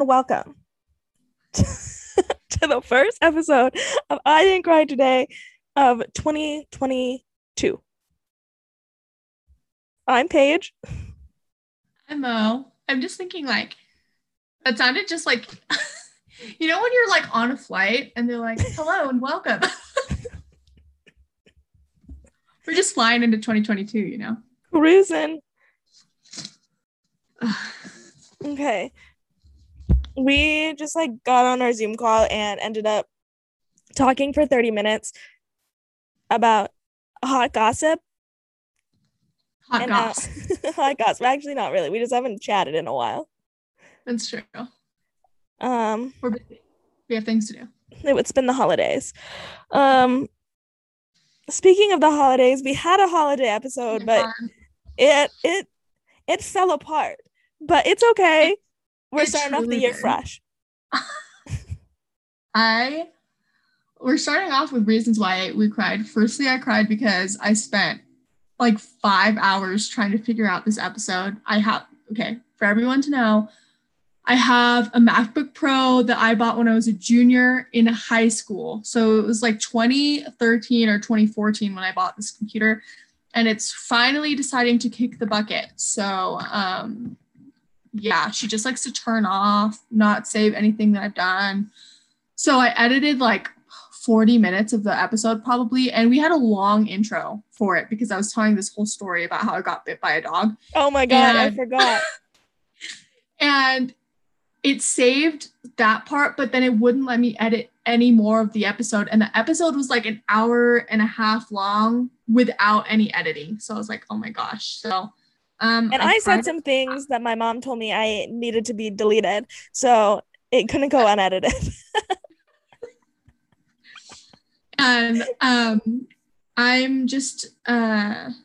and welcome to the first episode of I Didn't Cry Today of 2022. I'm Paige. I'm Mo. I'm just thinking, like, that sounded just like, you know, when you're like on a flight and they're like, hello and welcome. We're just flying into 2022, you know? Cruising. Okay. We just like got on our Zoom call and ended up talking for 30 minutes about hot gossip. Hot gossip. Hot gossip. Actually, not really. We just haven't chatted in a while. That's true. We're busy. We have things to do. It's been the holidays. Speaking of the holidays, we had a holiday episode, but it fell apart. But it's okay. We're starting off the year fresh. We're starting off with reasons why we cried. Firstly, I cried because I spent like 5 hours trying to figure out this episode. For everyone to know, I have a MacBook Pro that I bought when I was a junior in high school. So it was like 2013 or 2014 when I bought this computer, and it's finally deciding to kick the bucket. So, she just likes to turn off, not save anything that I've done. So I edited like 40 minutes of the episode probably, and we had a long intro for it because I was telling this whole story about how I got bit by a dog. Oh my God, I forgot. And it saved that part, but then it wouldn't let me edit any more of the episode. And the episode was like an hour and a half long without any editing. So I was like, oh my gosh. So, and I said some things that my mom told me I needed to be deleted. So it couldn't go unedited. And I'm just, what am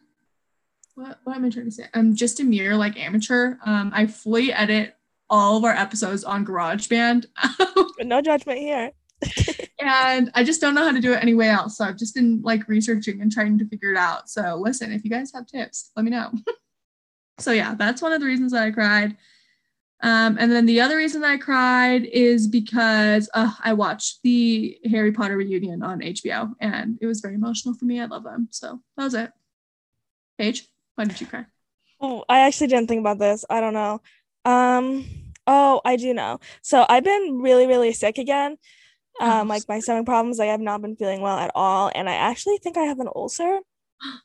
I trying to say? I'm just a mere like amateur. I fully edit all of our episodes on GarageBand. No judgment here. And I just don't know how to do it anyway else. So I've just been like researching and trying to figure it out. So listen, if you guys have tips, let me know. So yeah, that's one of the reasons that I cried. And then the other reason I cried is because I watched the Harry Potter reunion on HBO and it was very emotional for me. I love them. So that was it. Paige, why did you cry? Oh, I actually didn't think about this. I don't know. I do know. So I've been really, really sick again. My stomach problems, I have not been feeling well at all. And I actually think I have an ulcer.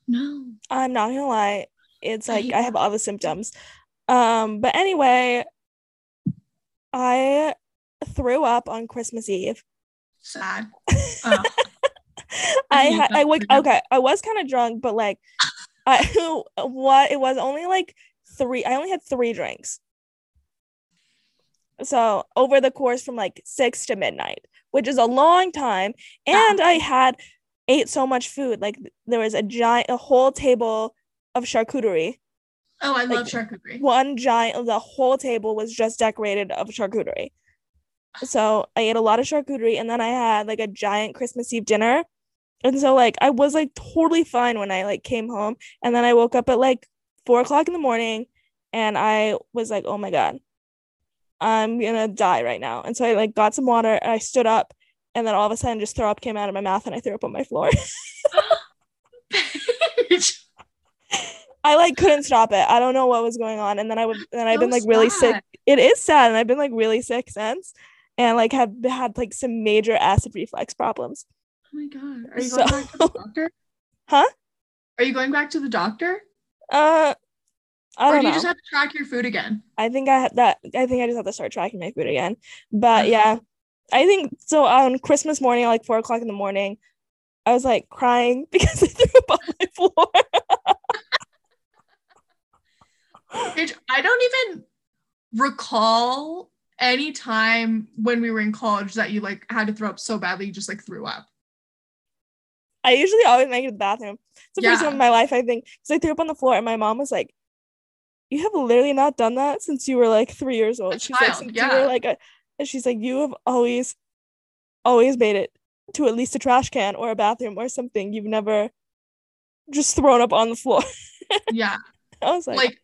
No. I'm not gonna lie. It's like, I have all the symptoms. But anyway, I threw up on Christmas Eve. Sad. Oh. I was kind of drunk, but like, I only had 3 drinks. So over the course from like 6 to midnight, which is a long time. And I ate so much food. Like there was a whole table of charcuterie. Oh, I love charcuterie. The whole table was just decorated of charcuterie. So I ate a lot of charcuterie, and then I had like a giant Christmas Eve dinner. And so like, I was like totally fine when I like came home, and then I woke up at like 4:00 in the morning and I was like, oh my God, I'm gonna die right now. And so I like got some water and I stood up, and then all of a sudden just throw up came out of my mouth and I threw up on my floor. I like couldn't stop it. I don't know what was going on. And then I've been like really sick. It is sad. And I've been like really sick since, and like have had like some major acid reflux problems. Oh my God. Are you going back to the doctor? Huh? Are you going back to the doctor? I don't know. Or do you just have to track your food again? I think I just have to start tracking my food again. But yeah, I think so. On Christmas morning, like 4:00 in the morning, I was like crying because I threw up on my floor. I don't even recall any time when we were in college that you like had to throw up so badly you just like threw up. I usually always make it to the bathroom. It's the first time in my life, I think, because I threw up on the floor and my mom was like, you have literally not done that since you were like 3 years old. She's like, you have always made it to at least a trash can or a bathroom or something. You've never just thrown up on the floor. Yeah. I was like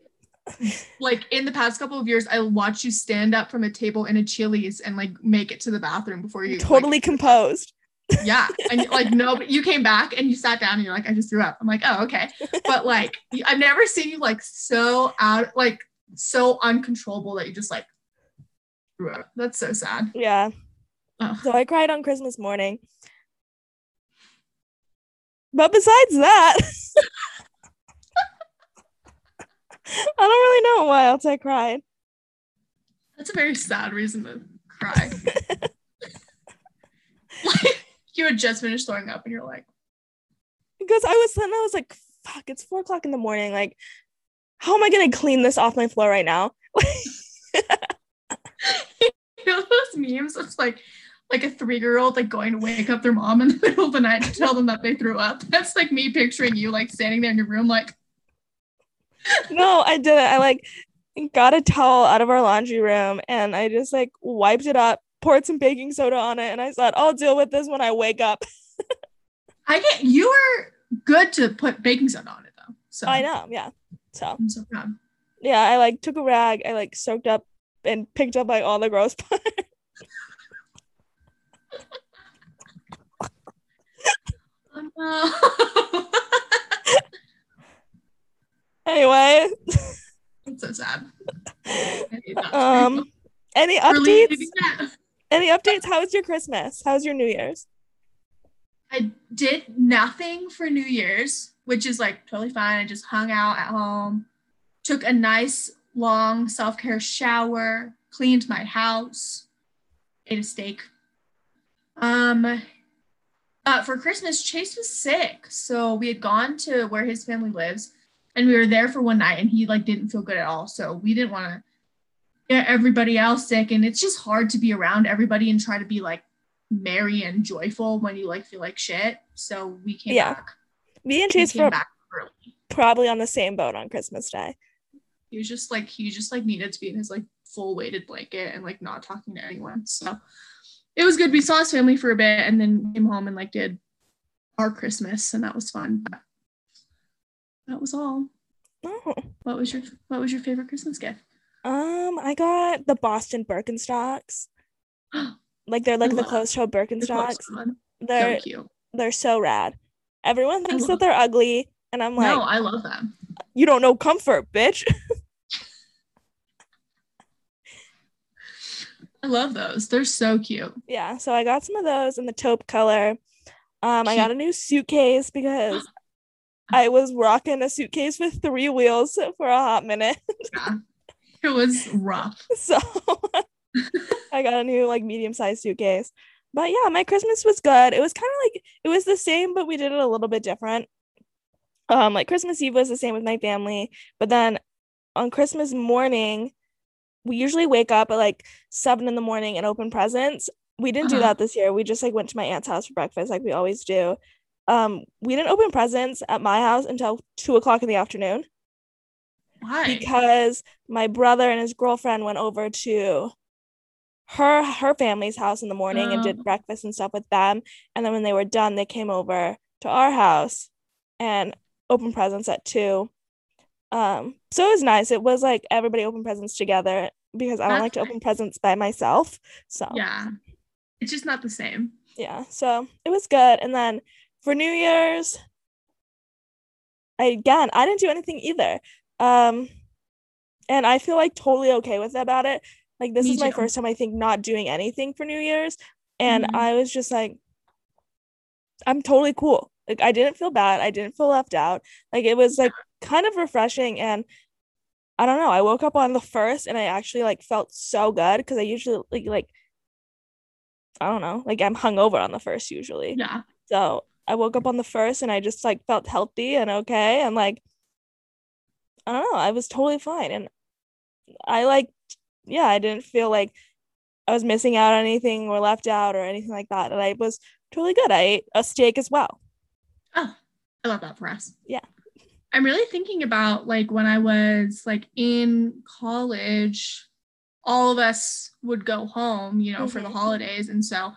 Like in the past couple of years, I watched you stand up from a table in a Chili's and like make it to the bathroom before you totally composed. Yeah. And like, no, but you came back and you sat down and you're like, I just threw up. I'm like, oh, okay. But like, I've never seen you like so out, like so uncontrollable that you just like threw up. That's so sad. Yeah. Oh. So I cried on Christmas morning. But besides that, I don't really know why else I cried. That's a very sad reason to cry. Like, you had just finished throwing up and you're like, because I was like, fuck, it's 4:00 in the morning, like how am I gonna clean this off my floor right now? You know those memes, it's like a 3-year-old like going to wake up their mom in the middle of the night to tell them that they threw up. That's like me picturing you like standing there in your room like no, I didn't. I like got a towel out of our laundry room and I just like wiped it up, poured some baking soda on it, and I thought, I'll deal with this when I wake up. You were good to put baking soda on it though. So I know, yeah. So I'm so proud. Yeah, I like took a rag, I like soaked up and picked up like all the gross parts. Oh, no. Anyway, that's so sad. Any updates? Any updates? How was your Christmas? How was your New Year's? I did nothing for New Year's, which is like totally fine. I just hung out at home, took a nice long self-care shower, cleaned my house, ate a steak. For Christmas, Chase was sick, so we had gone to where his family lives. And we were there for one night and he like didn't feel good at all. So we didn't want to get everybody else sick. And it's just hard to be around everybody and try to be like merry and joyful when you like feel like shit. So we came back. Me and Chase were probably on the same boat on Christmas Day. He was just like, needed to be in his like full weighted blanket and like not talking to anyone. So it was good. We saw his family for a bit and then came home and like did our Christmas. And that was fun. That was all. Oh. What was your favorite Christmas gift? I got the Boston Birkenstocks. Like they're like the closed-toe Birkenstocks. They're so cute. They're so rad. Everyone thinks that they're ugly, and I'm like, no, I love them. You don't know comfort, bitch. I love those. They're so cute. Yeah. So I got some of those in the taupe color. I got a new suitcase because I was rocking a suitcase with 3 wheels for a hot minute. Yeah, it was rough. So I got a new like medium-sized suitcase. But yeah, my Christmas was good. It was kind of like, it was the same, but we did it a little bit different. Like Christmas Eve was the same with my family. But then on Christmas morning, we usually wake up at like 7 in the morning and open presents. We didn't do that this year. We just like went to my aunt's house for breakfast like we always do. We didn't open presents at my house until 2:00 in the afternoon. Why? Because my brother and his girlfriend went over to her family's house in the morning and did breakfast and stuff with them. And then when they were done, they came over to our house and opened presents at 2. So it was nice. It was like everybody opened presents together because I don't like to open presents by myself. So yeah, it's just not the same. Yeah. So it was good. And then for New Year's, I didn't do anything either. And I feel like totally okay with about it. Like this is my first time, I think, not doing anything for New Year's. And I was just like, I'm totally cool. Like I didn't feel bad. I didn't feel left out. Like it was like kind of refreshing. And I don't know. I woke up on the 1st and I actually like felt so good because I usually like I don't know, like I'm hungover on the 1st usually. Yeah. So I woke up on the 1st and I just like felt healthy and okay. And like, I don't know, I was totally fine. And I like, yeah, I didn't feel like I was missing out on anything or left out or anything like that. And I was totally good. I ate a steak as well. Oh, I love that for us. Yeah. I'm really thinking about like when I was like in college, all of us would go home, you know, for the holidays. And so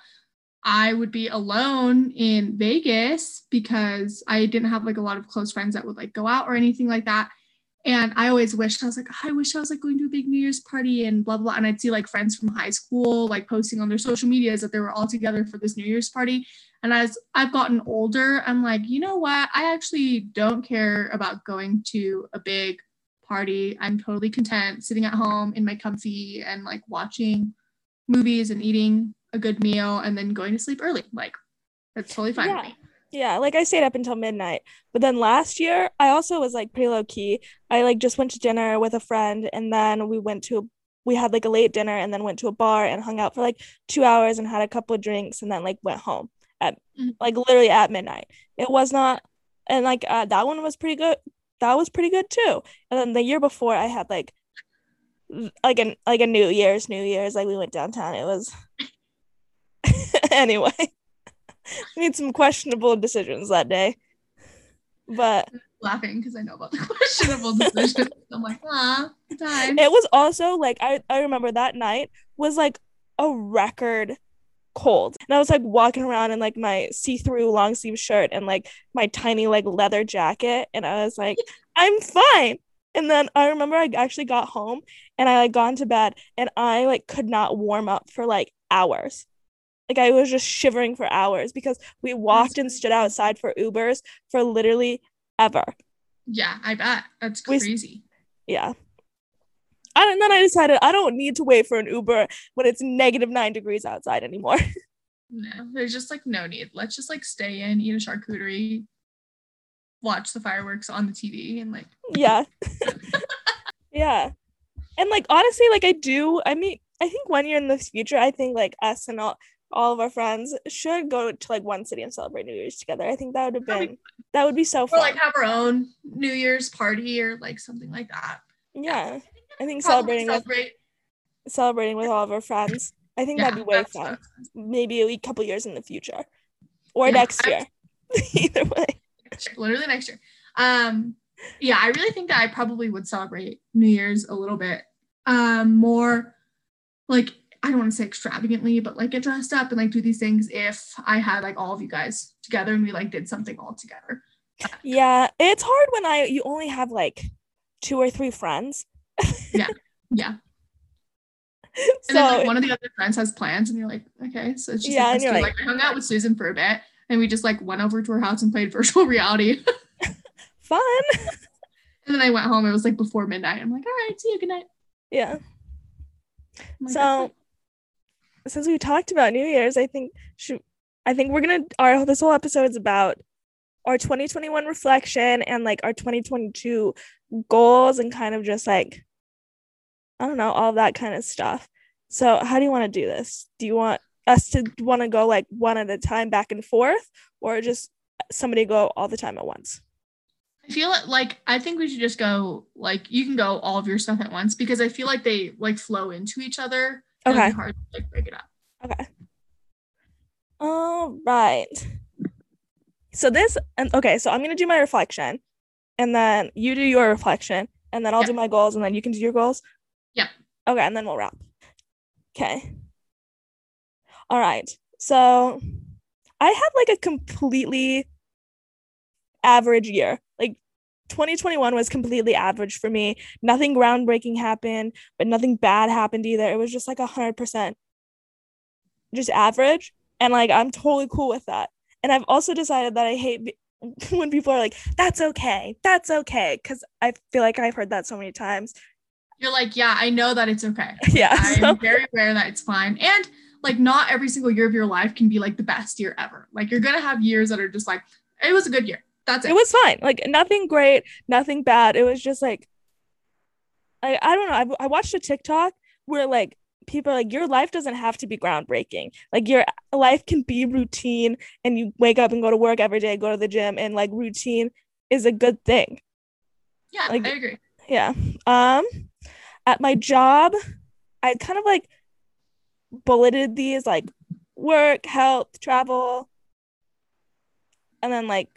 I would be alone in Vegas because I didn't have like a lot of close friends that would like go out or anything like that. And I always wished, I was like, oh, I wish I was like going to a big New Year's party and blah, blah. And I'd see like friends from high school, like posting on their social medias that they were all together for this New Year's party. And as I've gotten older, I'm like, you know what? I actually don't care about going to a big party. I'm totally content sitting at home in my comfy and like watching movies and eating a good meal and then going to sleep early. Like, that's totally fine with me. Yeah, like I stayed up until midnight. But then last year, I also was like pretty low key. I like just went to dinner with a friend, and then we had like a late dinner, and then went to a bar and hung out for like 2 hours and had a couple of drinks, and then like went home at like literally at midnight. It was not, and like that one was pretty good. That was pretty good too. And then the year before, I had like a New Year's. Like we went downtown. It was anyway. Made some questionable decisions that day, but I'm laughing because I know about the questionable decisions. I'm like, time. It was also like I remember that night was like a record cold, and I was like walking around in like my see-through long sleeve shirt and like my tiny like leather jacket, and I was like, I'm fine. And then I remember I actually got home and I like gone to bed and I like could not warm up for like hours. Like, I was just shivering for hours because we walked and stood outside for Ubers for literally ever. Yeah, I bet. That's crazy. Yeah. And then I decided I don't need to wait for an Uber when it's -9 degrees outside anymore. No, there's just, like, no need. Let's just, like, stay in, eat a charcuterie, watch the fireworks on the TV, and, like... Yeah. Yeah. And, like, honestly, like, I think one year in the future, I think, like, us and all of our friends should go to like one city and celebrate New Year's together. I think that would be so fun. Or like have our own New Year's party or like something like that. Yeah. I think celebrating with all of our friends. I think that'd be way fun. Maybe a couple years in the future or next year. Either way. Literally next year. Yeah, I really think that I probably would celebrate New Year's a little bit more, like, I don't want to say extravagantly, but like get dressed up and like do these things if I had like all of you guys together and we like did something all together. Yeah, it's hard when you only have like 2 or 3 friends. yeah. And so then like, one of the other friends has plans and you're like, okay, so it's just and you're like I hung out with Susan for a bit and we just like went over to her house and played virtual reality. Fun. And then I went home. It was like before midnight. I'm like, all right, see you, good night. Yeah. So. Since we talked about New Year's, I think we're gonna this whole episode is about our 2021 reflection and like our 2022 goals and kind of just like I don't know, all that kind of stuff. So how do you want to do this? Do you want us to want to go like one at a time back and forth, or just somebody go all the time at once? I feel like I think we should just go like you can go all of your stuff at once because I feel like they like flow into each other. Okay. It'd be hard to like break it up. Okay. All right. So I'm gonna do my reflection, and then you do your reflection, and then I'll do my goals, and then you can do your goals. Yeah. Okay, and then we'll wrap. Okay. All right. So I had like a completely average year. Like 2021 was completely average for me. Nothing groundbreaking happened, but nothing bad happened either. It was just like 100% just average. And like, I'm totally cool with that. And I've also decided that I hate when people are like, that's okay. That's okay. Cause I feel like I've heard that so many times. You're like, yeah, I know that it's okay. Yeah. I'm very aware that it's fine. And like, not every single year of your life can be like the best year ever. Like you're going to have years that are just like, it was a good year. That's it. It was fine. Like nothing great, nothing bad. It was just like, I don't know. I watched a TikTok where like people are like, your life doesn't have to be groundbreaking. Like your life can be routine and you wake up and go to work every day, go to the gym, and like routine is a good thing. Yeah, like, I agree. Yeah. At my job, I kind of like bulleted these like work, health, travel, and then like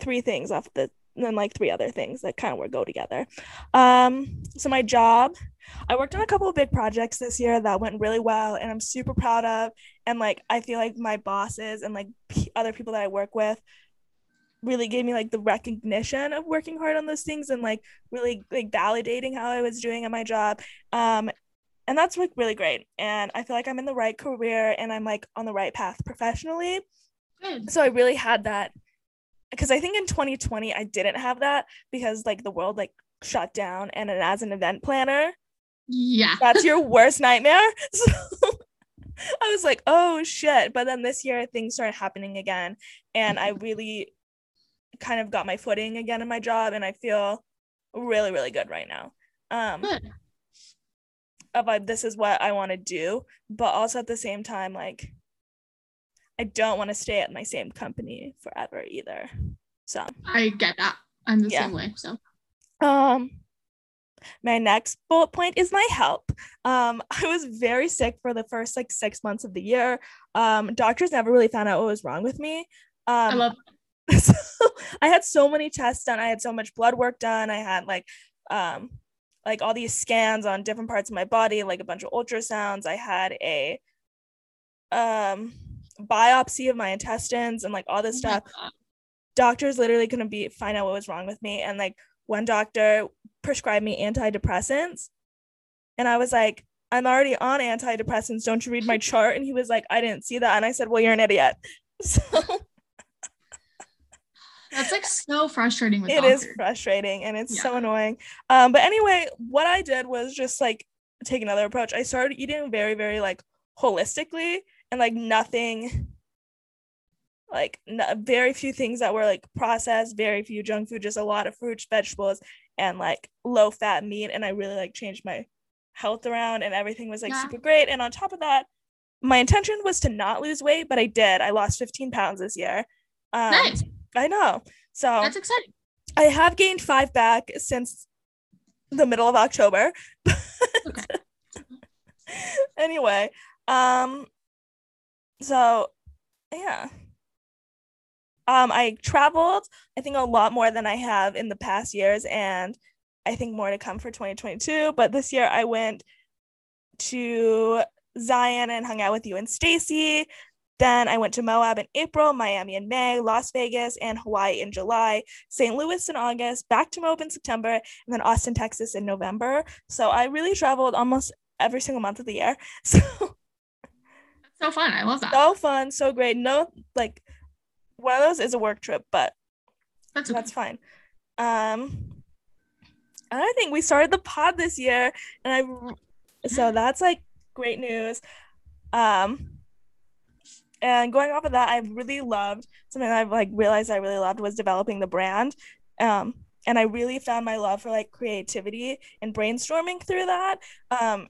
3 things off the and then like 3 other things that kind of go together. So my job, I worked on a couple of big projects this year that went really well and I'm super proud of, and like I feel like my bosses and like other people that I work with really gave me like the recognition of working hard on those things and like really like validating how I was doing at my job. And that's like really great. And I feel like I'm in the right career and I'm like on the right path professionally. Good. So I really had that, because I think in 2020 I didn't have that because like the world like shut down, and as an event planner, yeah, that's your worst nightmare. So I was like, oh shit. But then this year things started happening again, and I really kind of got my footing again in my job, and I feel really, really good right now. Good. About this is what I want to do, but also at the same time, like I don't want to stay at my same company forever either. So I get that. I'm the same way. So my next bullet point is my health. I was very sick for the first like 6 months of the year. Doctors never really found out what was wrong with me. I love that. So I had so many tests done. I had so much blood work done. I had like all these scans on different parts of my body, like a bunch of ultrasounds. I had a biopsy of my intestines and like all this stuff. Doctors literally couldn't find out what was wrong with me. And like one doctor prescribed me antidepressants, and I was like, I'm already on antidepressants, don't you read my chart? And he was like, I didn't see that. And I said, well, you're an idiot. So that's like so frustrating with doctors. It is frustrating, and it's so annoying. But anyway, what I did was just like take another approach. I started eating very, very like holistically, and like nothing, like very few things that were like processed, very few junk food, just a lot of fruits, vegetables, and like low fat meat. And I really like changed my health around, and everything was like super great. And on top of that, my intention was to not lose weight, but I did. I lost 15 pounds this year. Nice. I know. So that's exciting. I have gained 5 back since the middle of October. Okay. Anyway, so yeah. I traveled, I think, a lot more than I have in the past years, and I think more to come for 2022. But this year I went to Zion and hung out with you and Stacy. Then I went to Moab in April, Miami in May, Las Vegas and Hawaii in July, St. Louis in August, back to Moab in September, and then Austin, Texas in November. So I really traveled almost every single month of the year. So that's so fun. I love that. So fun. So great. No, like one of those is a work trip, but that's fine. And I think we started the pod this year, and so that's like great news. And going off of that, I've really loved, something I've like realized I really loved was developing the brand. And I really found my love for like creativity and brainstorming through that. And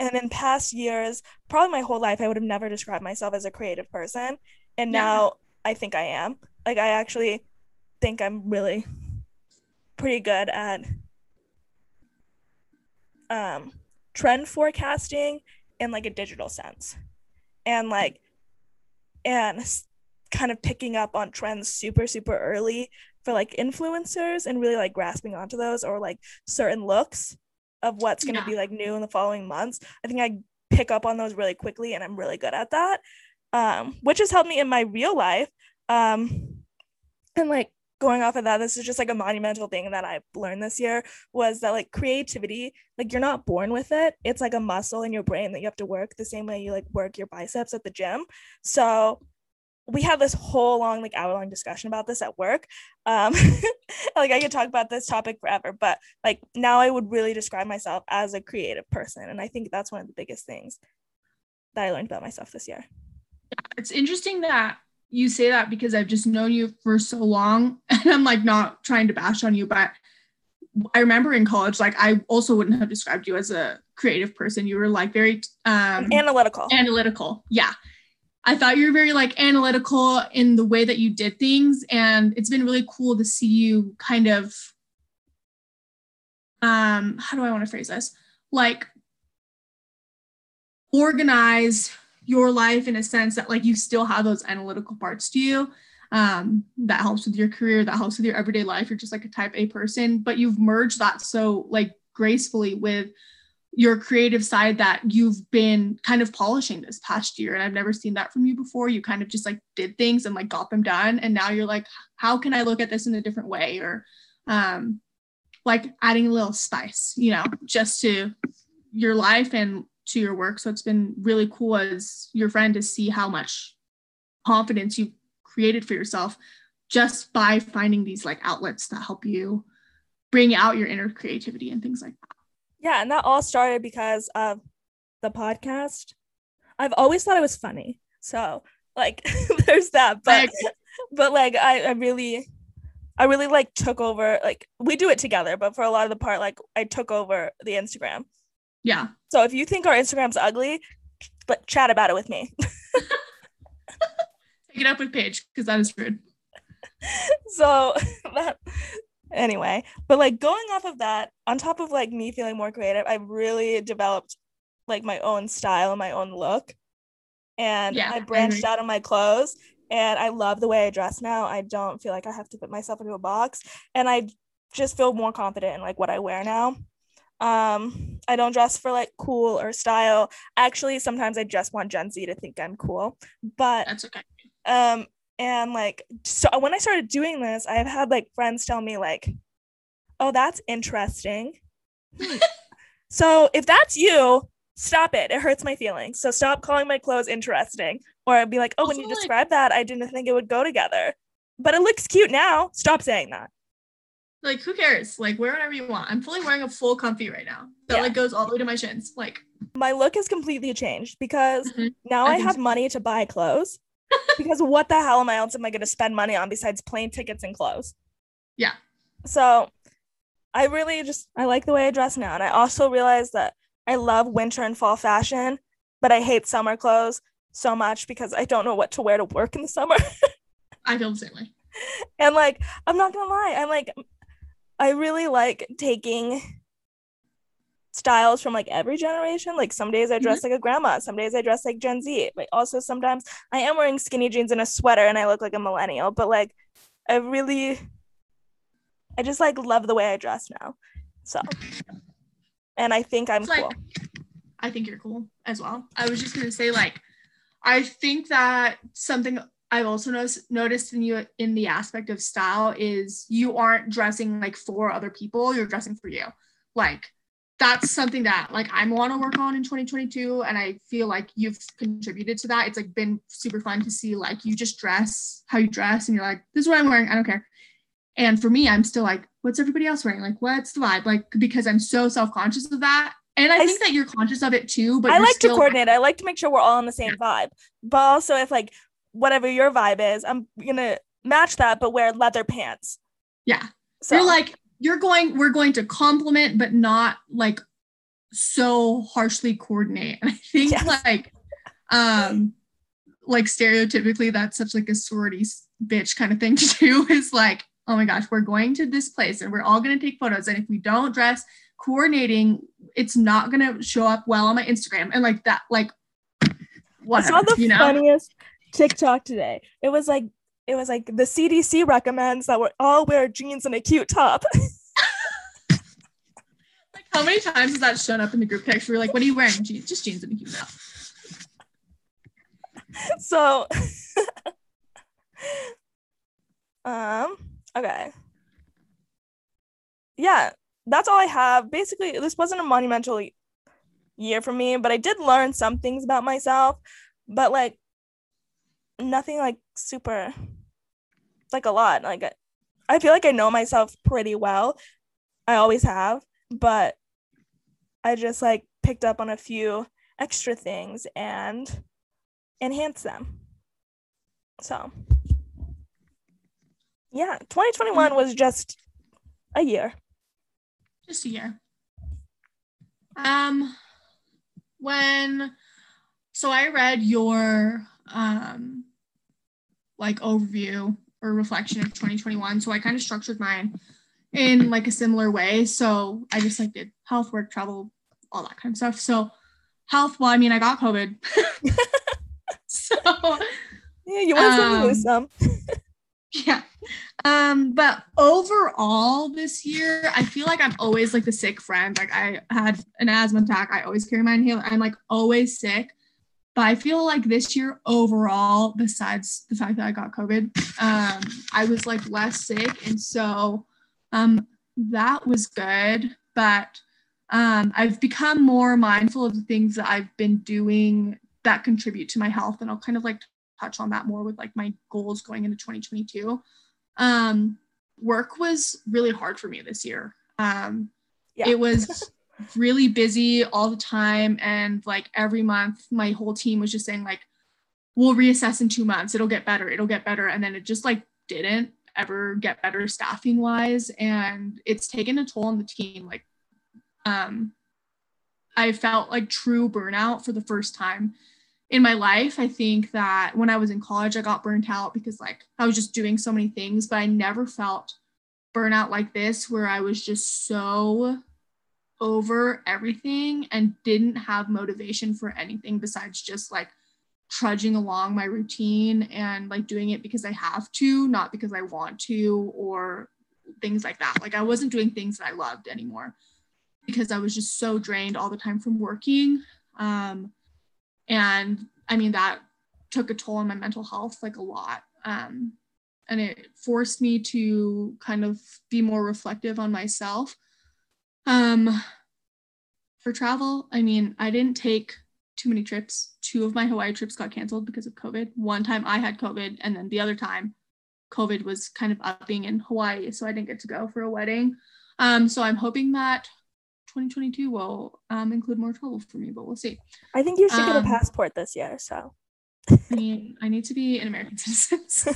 in past years, probably my whole life, I would have never described myself as a creative person. And now I think I am. Like, I actually think I'm really pretty good at trend forecasting in like a digital sense. And like, and kind of picking up on trends super, super early for like influencers, and really like grasping onto those, or like certain looks of what's going to be like new in the following months. I think I pick up on those really quickly, and I'm really good at that, which has helped me in my real life. And like going off of that, this is just like a monumental thing that I've learned this year, was that like creativity, like you're not born with it. It's like a muscle in your brain that you have to work, the same way you like work your biceps at the gym. So we had this whole long, like hour-long discussion about this at work. Like I could talk about this topic forever, but like now I would really describe myself as a creative person. And I think that's one of the biggest things that I learned about myself this year. It's interesting that you say that, because I've just known you for so long, and I'm like not trying to bash on you, but I remember in college, like I also wouldn't have described you as a creative person. You were like very analytical. Yeah, I thought you were very like analytical in the way that you did things, and it's been really cool to see you kind of how do I want to phrase this, like organize your life in a sense that like you still have those analytical parts to you, that helps with your career, that helps with your everyday life. You're just like a type A person, but you've merged that so like gracefully with your creative side that you've been kind of polishing this past year. And I've never seen that from you before. You kind of just like did things and like got them done. And now you're like, how can I look at this in a different way? Or like adding a little spice, you know, just to your life and to your work. So it's been really cool as your friend to see how much confidence you've created for yourself just by finding these like outlets that help you bring out your inner creativity and things like that. Yeah, and that all started because of the podcast. I've always thought it was funny. So, like, there's that. But like, I really, like, took over. Like, we do it together, but for a lot of the part, like, I took over the Instagram. Yeah. So if you think our Instagram's ugly, but chat about it with me. Take it up with Paige, because that is rude. So, anyway, but like going off of that, on top of like me feeling more creative, I've really developed like my own style and my own look, and I branched out on my clothes, and I love the way I dress now. I don't feel like I have to put myself into a box, and I just feel more confident in like what I wear now. I don't dress for like cool or style. Actually, sometimes I just want Gen Z to think I'm cool, but that's okay. And like, so when I started doing this, I've had like friends tell me like, oh, that's interesting. So if that's you, stop it. It hurts my feelings. So stop calling my clothes interesting. Or I'd be like, oh, also, when you describe that, I didn't think it would go together, but it looks cute now. Stop saying that. Like, who cares? Like, wear whatever you want. I'm fully wearing a full comfy right now. That like goes all the way to my shins. Like, my look has completely changed because now I have money to buy clothes. Because what the hell am I going to spend money on besides plane tickets and clothes? Yeah. So I really just, I like the way I dress now. And I also realized that I love winter and fall fashion, but I hate summer clothes so much because I don't know what to wear to work in the summer. I feel the same way. And like, I'm not going to lie. I'm like, I really like taking styles from like every generation. Like some days I dress like a grandma, some days I dress like Gen Z, but also sometimes I am wearing skinny jeans and a sweater and I look like a millennial. But like I just like love the way I dress now. So, and I think I'm cool. I think you're cool as well. I was just gonna say, like, I think that something I've also noticed in you in the aspect of style is you aren't dressing like for other people, you're dressing for you. Like, that's something that like I want to work on in 2022. And I feel like you've contributed to that. It's like been super fun to see, like, you just dress how you dress and you're like, this is what I'm wearing. I don't care. And for me, I'm still like, what's everybody else wearing? Like, what's the vibe? Like, because I'm so self-conscious of that. And I think that you're conscious of it too, but I like to coordinate. I like to make sure we're all on the same vibe, but also if like whatever your vibe is, I'm going to match that, but wear leather pants. Yeah. So you're like, we're going to compliment, but not like so harshly coordinate. And I think like stereotypically that's such like a sorority bitch kind of thing to do, is like, oh my gosh, we're going to this place and we're all going to take photos. And if we don't dress coordinating, it's not going to show up well on my Instagram. And like that, like, whatever, I saw the funniest TikTok today. It was like the CDC recommends that we all wear jeans and a cute top. Like, how many times has that shown up in the group text? We're like, what are you wearing? Jeans, just jeans and a cute top. So, okay. Yeah, that's all I have. Basically, this wasn't a monumental year for me, but I did learn some things about myself, but like nothing like super like a lot. Like I feel like I know myself pretty well. I always have, but I just like picked up on a few extra things and enhanced them. So yeah, 2021 was just a year. Just a year. So I read your like overview or reflection of 2021. So I kind of structured mine in like a similar way. So I just like did health, work, travel, all that kind of stuff. So health, well, I mean, I got COVID. So yeah, you want to lose some. Yeah. But overall this year, I feel like I'm always like the sick friend. Like I had an asthma attack. I always carry my inhaler. I'm like always sick. But I feel like this year overall, besides the fact that I got COVID, I was like less sick. And so that was good. But I've become more mindful of the things that I've been doing that contribute to my health. And I'll kind of like touch on that more with like my goals going into 2022. Work was really hard for me this year. It was really busy all the time. And like every month, my whole team was just saying like, we'll reassess in 2 months. It'll get better. It'll get better. And then it just like didn't ever get better staffing wise. And it's taken a toll on the team. Like, I felt like true burnout for the first time in my life. I think that when I was in college, I got burnt out because like I was just doing so many things, but I never felt burnout like this, where I was just so over everything and didn't have motivation for anything besides just like trudging along my routine and like doing it because I have to, not because I want to, or things like that. Like I wasn't doing things that I loved anymore because I was just so drained all the time from working. And I mean, that took a toll on my mental health, like a lot. And it forced me to kind of be more reflective on myself. For travel, I mean, I didn't take too many trips. 2 of my Hawaii trips got canceled because of COVID. One time I had COVID, and then the other time COVID was kind of upping in Hawaii, so I didn't get to go for a wedding. So I'm hoping that 2022 will include more travel for me, but we'll see. I think you should get a passport this year, so. I mean, I need to be an American citizen. So.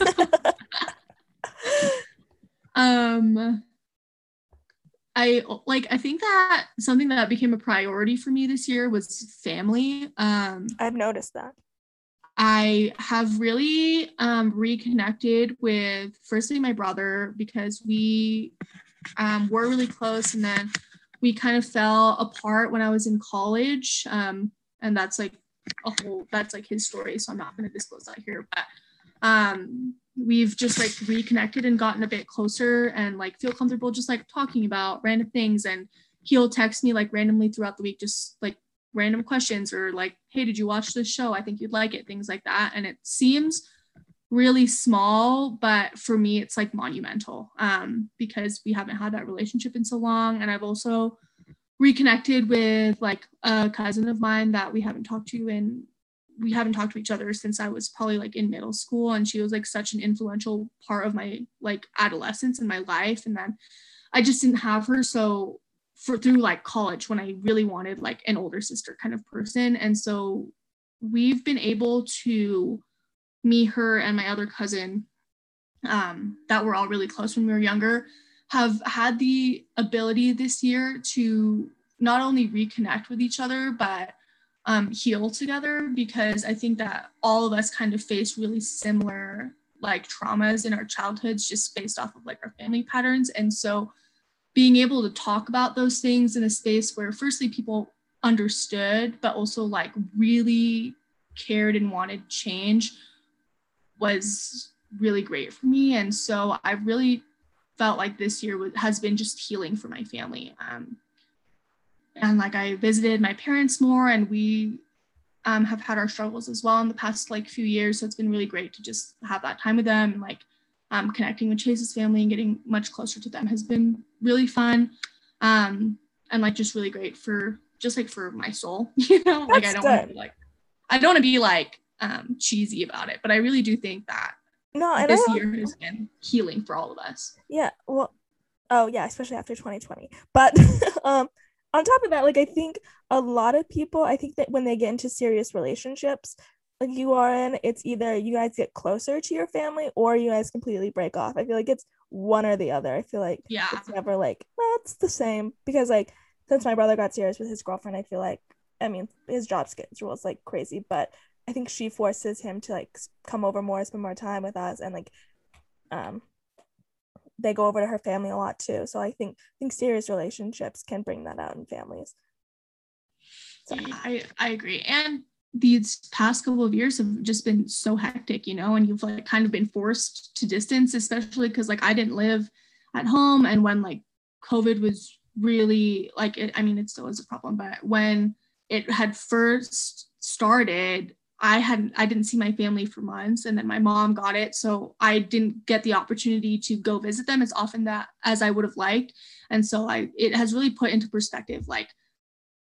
I think that something that became a priority for me this year was family. I've noticed that. I have really reconnected with, firstly, my brother, because we were really close, and then we kind of fell apart when I was in college. And that's like his story, so I'm not going to disclose that here, but we've just like reconnected and gotten a bit closer and like feel comfortable just like talking about random things. And he'll text me like randomly throughout the week, just like random questions, or like, hey, did you watch this show? I think you'd like it, things like that. And it seems really small, but for me it's like monumental, because we haven't had that relationship in so long. And I've also reconnected with like a cousin of mine that we haven't talked to, and we haven't talked to each other since I was probably like in middle school, and she was like such an influential part of my like adolescence and my life. And then I just didn't have her through like college, when I really wanted like an older sister kind of person. And so we've been able to, me, her, and my other cousin that were all really close when we were younger, have had the ability this year to not only reconnect with each other, but heal together, because I think that all of us kind of face really similar like traumas in our childhoods, just based off of like our family patterns. And so being able to talk about those things in a space where firstly people understood, but also like really cared and wanted change, was really great for me. And so I really felt like this year has been just healing for my family. And like I visited my parents more, and we have had our struggles as well in the past like few years. So it's been really great to just have that time with them, and like connecting with Chase's family and getting much closer to them has been really fun. And like just really great for just like for my soul, you know. That's like I don't want to be like cheesy about it, but I really do think that this year has been healing for all of us. Yeah, well, oh yeah, especially after 2020. But on top of that, like I think a lot of people, I think that when they get into serious relationships like you are in, it's either you guys get closer to your family or you guys completely break off. I feel like it's one or the other. I feel like it's never like that's the same, because like since my brother got serious with his girlfriend, I feel like, I mean, his job schedule is like crazy, but I think she forces him to like come over more, spend more time with us, and like they go over to her family a lot too. So I think serious relationships can bring that out in families. So. Yeah, I agree. And these past couple of years have just been so hectic, you know, and you've like kind of been forced to distance, especially because like I didn't live at home. And when like COVID was really like, it still is a problem, but when it had first started, I didn't see my family for months, and then my mom got it. So I didn't get the opportunity to go visit them as often as I would have liked. And so it has really put into perspective, like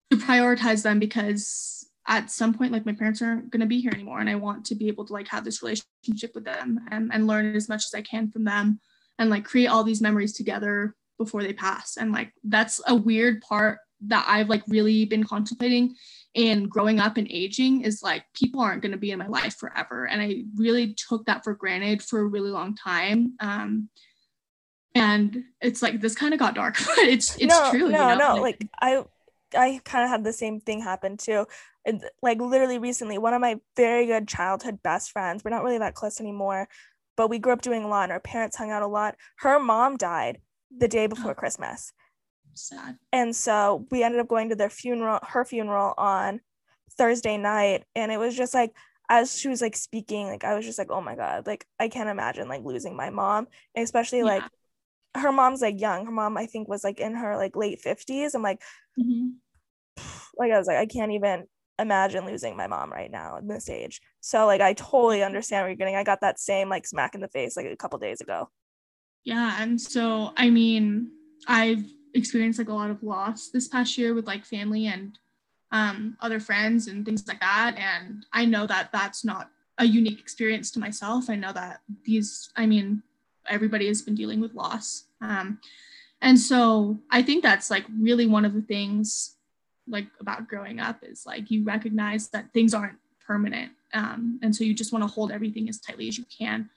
to prioritize them, because at some point, like my parents aren't going to be here anymore. And I want to be able to like have this relationship with them and learn as much as I can from them and like create all these memories together before they pass. And like, that's a weird part that I've like really been contemplating in growing up and aging, is like people aren't going to be in my life forever. And I really took that for granted for a really long time. And it's like, this kind of got dark, but it's true. No, like I kind of had the same thing happen too. Like literally recently, one of my very good childhood best friends, we're not really that close anymore, but we grew up doing a lot and our parents hung out a lot. Her mom died the day before Christmas. Sad. And so we ended up going to her funeral on Thursday night. And it was just like, as she was like speaking, like I was just like, oh my God, like I can't imagine like losing my mom, and especially like her mom's like young. Her mom, I think, was like in her like late 50s. I'm like, like I was like, I can't even imagine losing my mom right now at this age. So like I totally understand what you're getting. I got that same like smack in the face like a couple days ago. Yeah. And so I mean, I've experienced like a lot of loss this past year with like family and other friends and things like that. And I know that that's not a unique experience to myself. I know that everybody has been dealing with loss. And so I think that's like really one of the things like about growing up is like you recognize that things aren't permanent. And so you just want to hold everything as tightly as you can.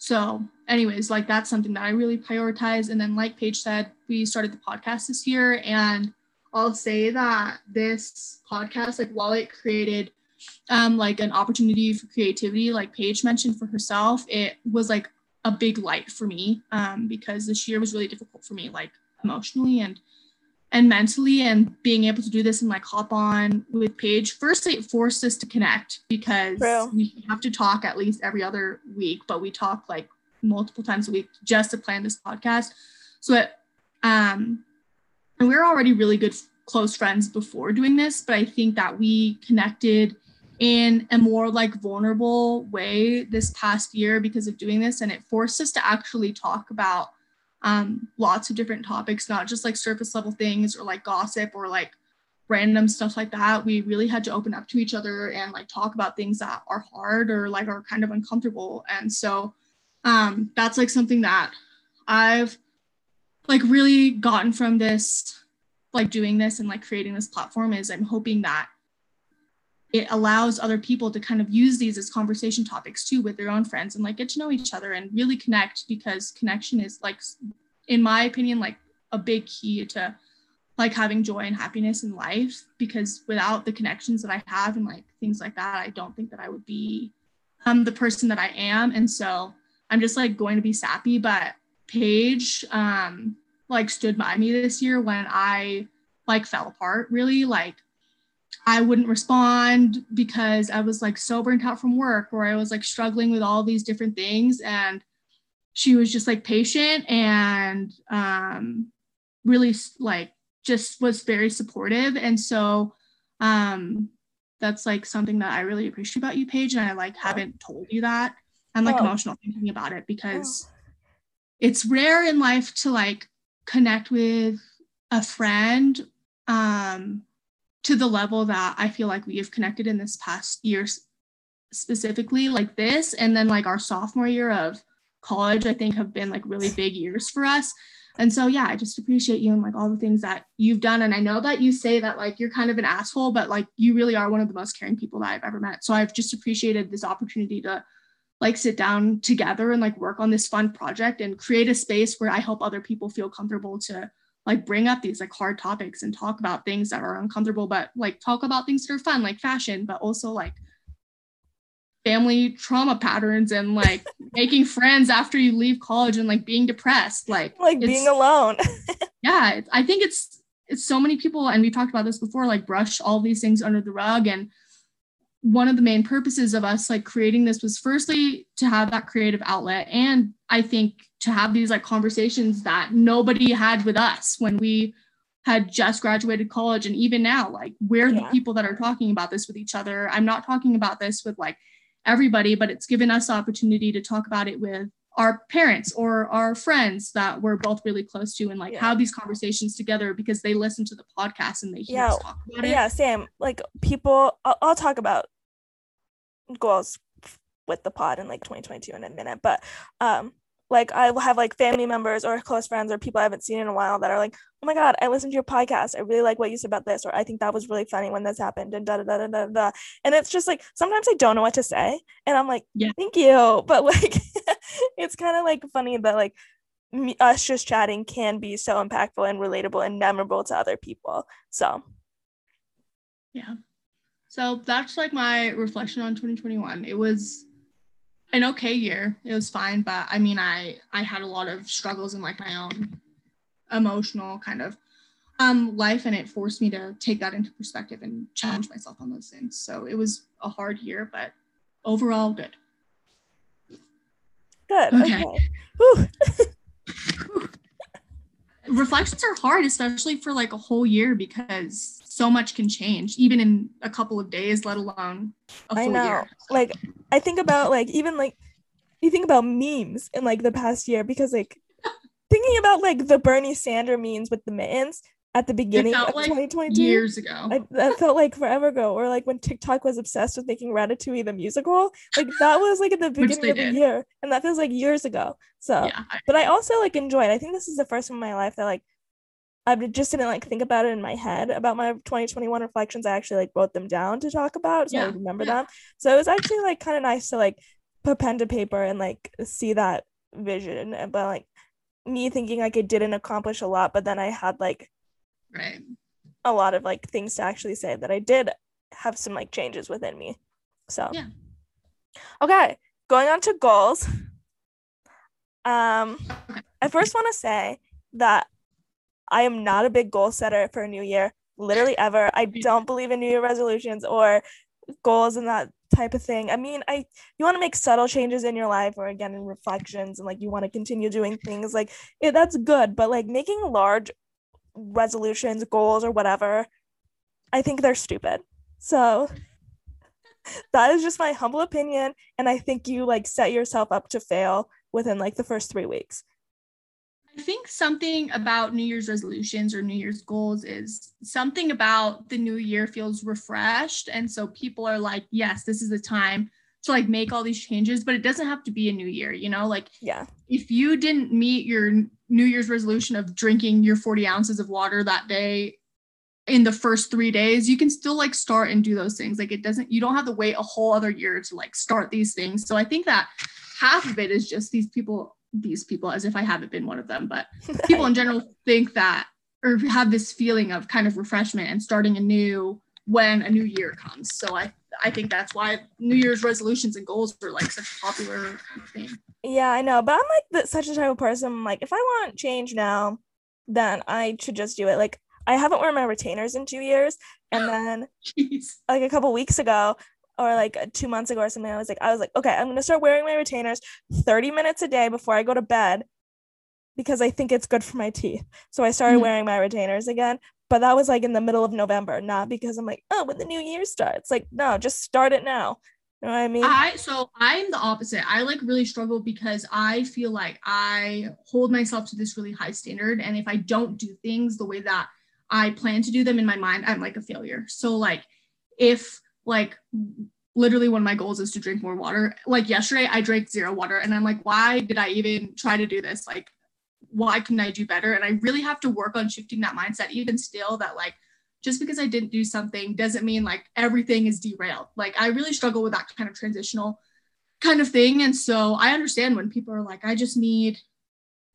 So anyways, like that's something that I really prioritize. And then like Paige said, we started the podcast this year, and I'll say that this podcast, like while it created like an opportunity for creativity, like Paige mentioned for herself, it was like a big light for me because this year was really difficult for me, like emotionally and mentally, and being able to do this and like hop on with Paige. Firstly, it forced us to connect because we have to talk at least every other week, but we talk like multiple times a week just to plan this podcast. So it, and we were already really good, close friends before doing this, but I think that we connected in a more like vulnerable way this past year because of doing this. And it forced us to actually talk about lots of different topics, not just like surface level things or like gossip or like random stuff like that. We really had to open up to each other and like talk about things that are hard or like are kind of uncomfortable. And so that's like something that I've like really gotten from this, like doing this and like creating this platform, is I'm hoping that it allows other people to kind of use these as conversation topics too with their own friends and like get to know each other and really connect, because connection is like, in my opinion, like a big key to like having joy and happiness in life, because without the connections that I have and like things like that, I don't think that I would be the person that I am. And so I'm just like going to be sappy, but Paige like stood by me this year when I like fell apart, really. Like I wouldn't respond because I was like so burnt out from work, or I was like struggling with all these different things. And she was just like patient and really like just was very supportive. And so that's like something that I really appreciate about you, Paige. And I like haven't told you that. I'm like emotional thinking about it because it's rare in life to like connect with a friend to the level that I feel like we have connected in this past year, specifically like this. And then like our sophomore year of college, I think have been like really big years for us. And so, yeah, I just appreciate you and like all the things that you've done. And I know that you say that like, you're kind of an asshole, but like, you really are one of the most caring people that I've ever met. So I've just appreciated this opportunity to like sit down together and like work on this fun project and create a space where I hope other people feel comfortable to like bring up these like hard topics and talk about things that are uncomfortable, but like talk about things that are fun, like fashion, but also like family trauma patterns and like making friends after you leave college and like being depressed, like being alone. Yeah, I think it's so many people, and we talked about this before, like brush all these things under the rug. And one of the main purposes of us like creating this was firstly to have that creative outlet. And I think to have these like conversations that nobody had with us when we had just graduated college. And even now, like we're the people that are talking about this with each other. I'm not talking about this with like everybody, but it's given us the opportunity to talk about it with our parents or our friends that we're both really close to, and like have these conversations together because they listen to the podcast and they hear us talk about it. Yeah, same. Like people, I'll talk about goals with the pod in like 2022 in a minute, but like I will have like family members or close friends or people I haven't seen in a while that are like, oh my God, I listened to your podcast. I really like what you said about this, or I think that was really funny when this happened, and da da da da da. And it's just like sometimes I don't know what to say, and I'm like, thank you, but like. It's kind of like funny that like us just chatting can be so impactful and relatable and memorable to other people. So so that's like my reflection on 2021. It was an okay year. It was fine, but I mean I had a lot of struggles in like my own emotional kind of life, and it forced me to take that into perspective and challenge myself on those things. So it was a hard year, but overall good. Good. Okay. Reflections are hard, especially for like a whole year, because so much can change even in a couple of days, let alone a full year. Like I think about like even like you think about memes in like the past year, because like thinking about like the Bernie Sanders memes with the mittens at the beginning of like 2022 years ago, that felt like forever ago. Or like when TikTok was obsessed with making Ratatouille the musical, like that was like at the beginning of the year, and that feels like years ago. So but I also like enjoyed, I think this is the first time in my life that like I just didn't like think about it in my head about my 2021 reflections. I actually like wrote them down to talk about, so I remember them. So it was actually like kind of nice to like put pen to paper and like see that vision, but like me thinking like it didn't accomplish a lot, but then I had like a lot of like things to actually say that I did have some like changes within me. So okay, going on to goals. I first want to say that I am not a big goal setter for a new year, literally ever. I don't believe in new year resolutions or goals and that type of thing. I mean, you want to make subtle changes in your life, or again in reflections, and like you want to continue doing things like that's good, but like making large resolutions, goals, or whatever, I think they're stupid. So that is just my humble opinion, and I think you like set yourself up to fail within like the first 3 weeks. I think something about New Year's resolutions or New Year's goals is something about the new year feels refreshed, and so people are like, yes, this is the time to like make all these changes, but it doesn't have to be a new year, you know? Like if you didn't meet your New Year's resolution of drinking your 40 ounces of water that day in the first 3 days, you can still like start and do those things. Like you don't have to wait a whole other year to like start these things. So I think that half of it is just these people, as if I haven't been one of them, but people in general think that, or have this feeling of kind of refreshment and starting anew when a new year comes. So I think that's why New Year's resolutions and goals are like such a popular thing. Yeah, I know, but I'm like such a type of person. I'm like, if I want change now, then I should just do it. Like, I haven't worn my retainers in 2 years, and then like a couple weeks ago, or like 2 months ago or something, I was like, okay, I'm gonna start wearing my retainers 30 minutes a day before I go to bed, because I think it's good for my teeth. So I started wearing my retainers again. But that was like in the middle of November, not because I'm like, oh, when the new year starts. Like, no, just start it now. You know what I mean? So I'm the opposite. I like really struggle because I feel like I hold myself to this really high standard. And if I don't do things the way that I plan to do them in my mind, I'm like a failure. So like, if like literally one of my goals is to drink more water, like yesterday I drank 0 water, and I'm like, why did I even try to do this? Like, why can I do better? And I really have to work on shifting that mindset, even still, that like, just because I didn't do something doesn't mean like everything is derailed. Like I really struggle with that kind of transitional kind of thing. And so I understand when people are like, I just need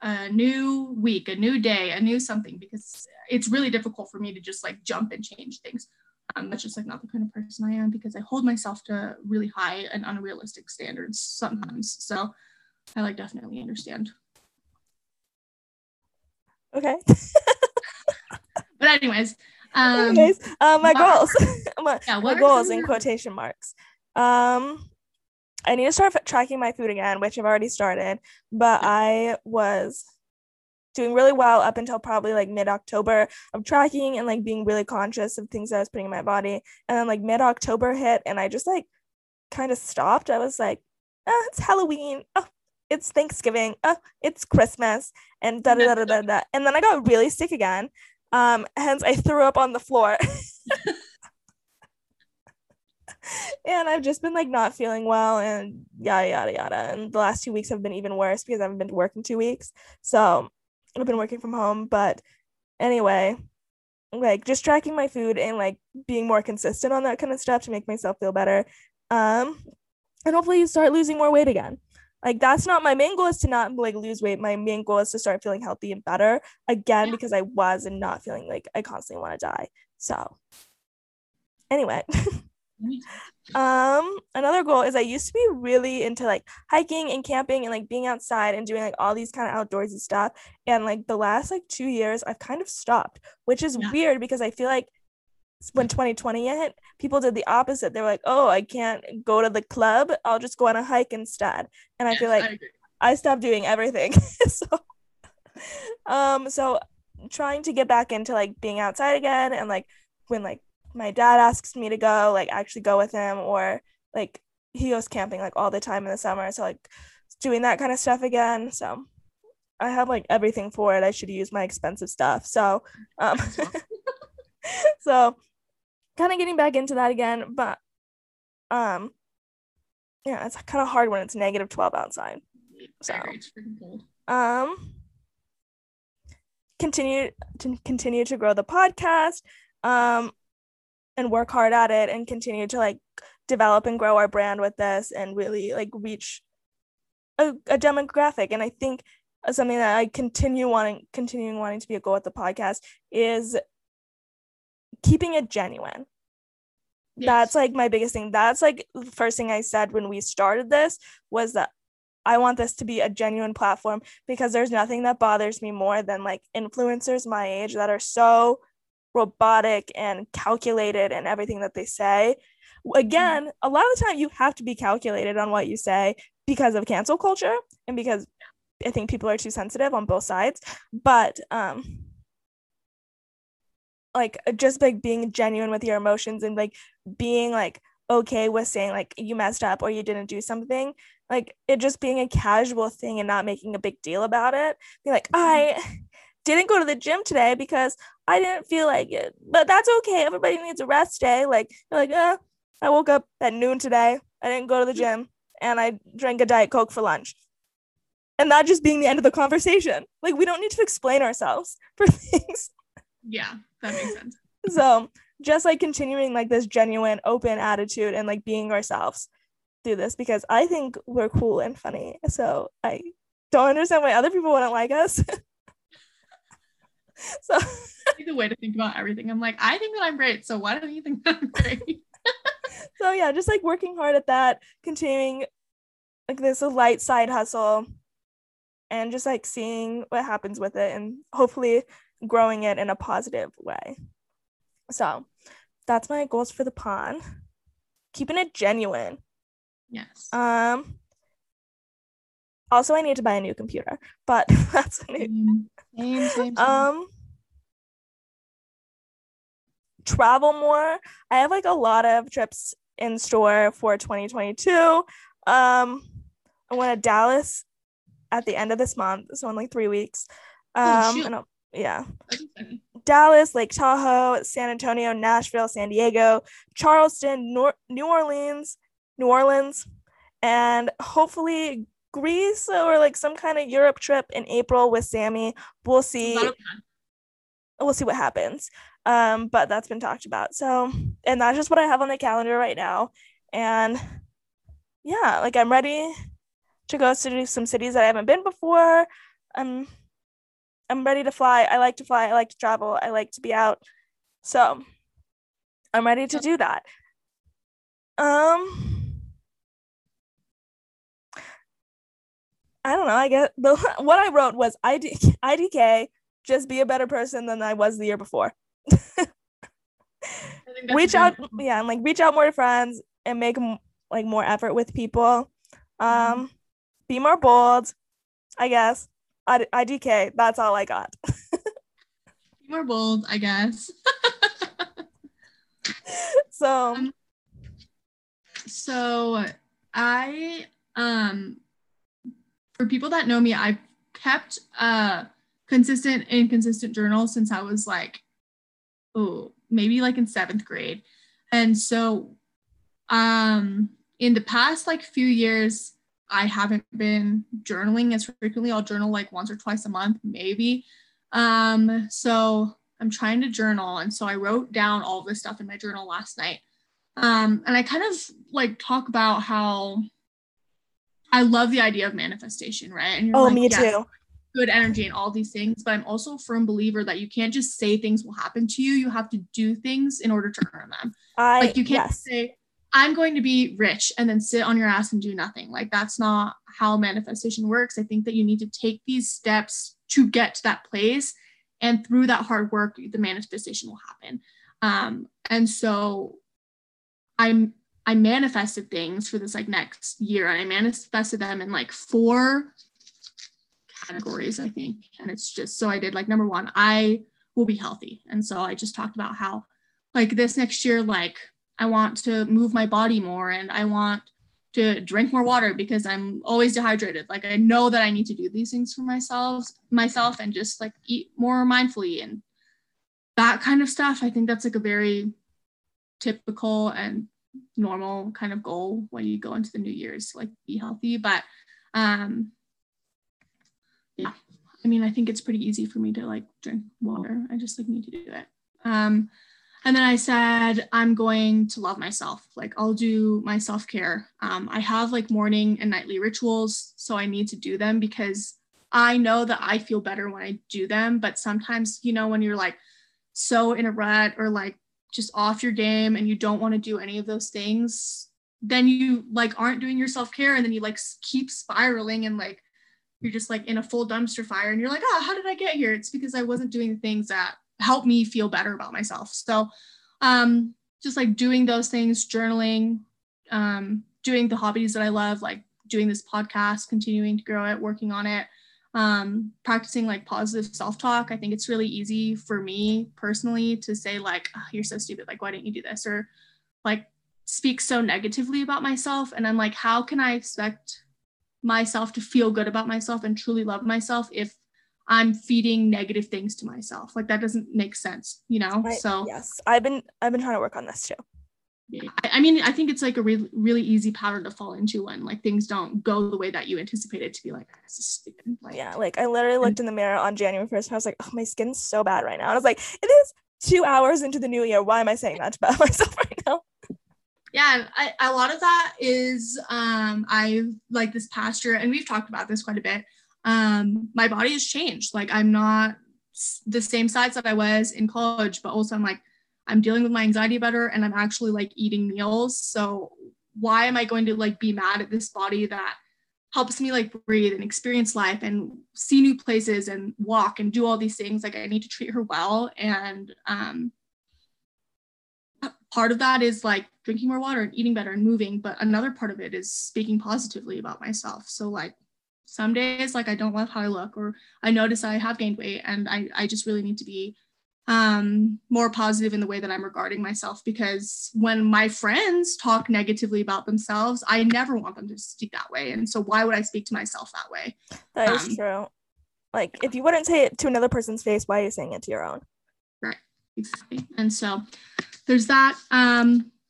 a new week, a new day, a new something, because it's really difficult for me to just like jump and change things. That's just like not the kind of person I am, because I hold myself to really high and unrealistic standards sometimes. So I like definitely understand. Okay. But anyways, my goals. My goals in quotation marks. I need to start tracking my food again, which I've already started, but I was doing really well up until probably like mid-October of tracking and like being really conscious of things that I was putting in my body. And then like mid-October hit and I just like kind of stopped. I was like, oh, it's Halloween. Oh, it's Thanksgiving. Oh, it's Christmas. And da da da da da. And then I got really sick again. Hence I threw up on the floor. And I've just been like not feeling well and yada yada yada. And the last 2 weeks have been even worse because I haven't been to work in 2 weeks. So I've been working from home. But anyway, like just tracking my food and like being more consistent on that kind of stuff to make myself feel better. And hopefully you start losing more weight again. Like that's not my main goal, is to not like lose weight. My main goal is to start feeling healthy and better again, because I was and not feeling like I constantly want to die. So anyway, another goal is I used to be really into like hiking and camping and like being outside and doing like all these kind of outdoorsy stuff. And like the last like 2 years, I've kind of stopped, which is weird because I feel like when 2020 hit, people did the opposite. They were like, oh, I can't go to the club, I'll just go on a hike instead. And I feel like I stopped doing everything. So trying to get back into like being outside again, and like when like my dad asks me to go, like actually go with him, or like he goes camping like all the time in the summer, so like doing that kind of stuff again. So I have like everything for it. I should use my expensive stuff. So so kind of getting back into that again, but yeah, it's kind of hard when it's negative 12 outside. So continue to grow the podcast, and work hard at it, and continue to like develop and grow our brand with this, and really like reach a demographic. And I think something that I continuing wanting to be a goal with the podcast is keeping it genuine. Yes. That's like my biggest thing. That's like the first thing I said when we started this, was that I want this to be a genuine platform, because there's nothing that bothers me more than like influencers my age that are so robotic and calculated and everything that they say. Again, a lot of the time you have to be calculated on what you say because of cancel culture, and because I think people are too sensitive on both sides. But like just like being genuine with your emotions, and like being like okay with saying like you messed up or you didn't do something, like it just being a casual thing and not making a big deal about it. Be like, I didn't go to the gym today because I didn't feel like it, but that's okay, everybody needs a rest day. Like you're like, I woke up at noon today, I didn't go to the gym, and I drank a Diet Coke for lunch. And that just being the end of the conversation. Like we don't need to explain ourselves for things. Yeah, that makes sense. So just like continuing like this genuine open attitude and like being ourselves through this, because I think we're cool and funny, so I don't understand why other people wouldn't like us. So the way to think about everything, I'm like, I think that I'm great, so why don't you think that I'm great? So yeah, just like working hard at that, continuing like this light side hustle, and just like seeing what happens with it, and hopefully growing it in a positive way. So that's my goals for the pod, keeping it genuine. Yes. Also I need to buy a new computer, but that's a new same. Travel more. I have like a lot of trips in store for 2022. I went to Dallas at the end of this month, so in like 3 weeks. Yeah. Dallas, Lake Tahoe, San Antonio, Nashville, San Diego, Charleston, New Orleans, and hopefully Greece or like some kind of Europe trip in April with Sammy. We'll see. We'll see what happens. But that's been talked about. So, and that's just what I have on the calendar right now. And yeah, like I'm ready to go to some cities that I haven't been before. I'm ready to fly. I like to fly. I like to travel. I like to be out. So I'm ready to do that. I don't know. I guess what I wrote was IDK, just be a better person than I was the year before. Reach out more to friends and make like more effort with people. Be more bold, I guess. IDK, that's all I got. Be more bold, I guess. So I for people that know me, I've kept a consistent and inconsistent journal since I was like, maybe like in 7th grade. And so in the past like few years, I haven't been journaling as frequently. I'll journal like once or twice a month, maybe. So I'm trying to journal. And so I wrote down all this stuff in my journal last night. And I kind of like talk about how I love the idea of manifestation, right? And you're me too. Good energy and all these things. But I'm also a firm believer that you can't just say things will happen to you. You have to do things in order to earn them. You can't say, I'm going to be rich, and then sit on your ass and do nothing. Like, that's not how manifestation works. I think that you need to take these steps to get to that place. And through that hard work, the manifestation will happen. And so I manifested things for this like next year, and I manifested them in like 4 categories, I think. And it's just, so I did like, number one, I will be healthy. And so I just talked about how like this next year, like I want to move my body more, and I want to drink more water because I'm always dehydrated. Like, I know that I need to do these things for myself and just like eat more mindfully and that kind of stuff. I think that's like a very typical and normal kind of goal when you go into the new year's, like be healthy. But yeah, I mean, I think it's pretty easy for me to like drink water. I just like need to do it. And then I said, I'm going to love myself. Like, I'll do my self-care. I have like morning and nightly rituals, so I need to do them because I know that I feel better when I do them. But sometimes, you know, when you're like so in a rut or like just off your game and you don't want to do any of those things, then you like aren't doing your self-care, and then you like keep spiraling, and like you're just like in a full dumpster fire, and you're like, oh, how did I get here? It's because I wasn't doing the things that help me feel better about myself. So just like doing those things, journaling, doing the hobbies that I love, like doing this podcast, continuing to grow it, working on it, practicing like positive self-talk. I think it's really easy for me personally to say like, oh, you're so stupid, like why didn't you do this, or like speak so negatively about myself. And I'm like, how can I expect myself to feel good about myself and truly love myself if I'm feeding negative things to myself? Like, that doesn't make sense, you know? Right. So yes, I've been trying to work on this too. Yeah. I mean, I think it's like a really, really easy pattern to fall into when like things don't go the way that you anticipated, to be like, this is stupid. Like, yeah. Like, I literally looked in the mirror on January 1st and I was like, oh, my skin's so bad right now. And I was like, it is 2 hours into the new year. Why am I saying that about myself right now? Yeah. A lot of that is, I've like this past year, and we've talked about this quite a bit, my body has changed. Like, I'm not the same size that I was in college, but also I'm like, I'm dealing with my anxiety better, and I'm actually like eating meals. So why am I going to like be mad at this body that helps me like breathe and experience life and see new places and walk and do all these things? Like, I need to treat her well. And part of that is like drinking more water and eating better and moving, but another part of it is speaking positively about myself. So like, some days, like, I don't love how I look, or I notice I have gained weight, and I just really need to be more positive in the way that I'm regarding myself, because when my friends talk negatively about themselves, I never want them to speak that way. And so why would I speak to myself that way? That is true. Like, if you wouldn't say it to another person's face, why are you saying it to your own? Right. Exactly. And so there's that.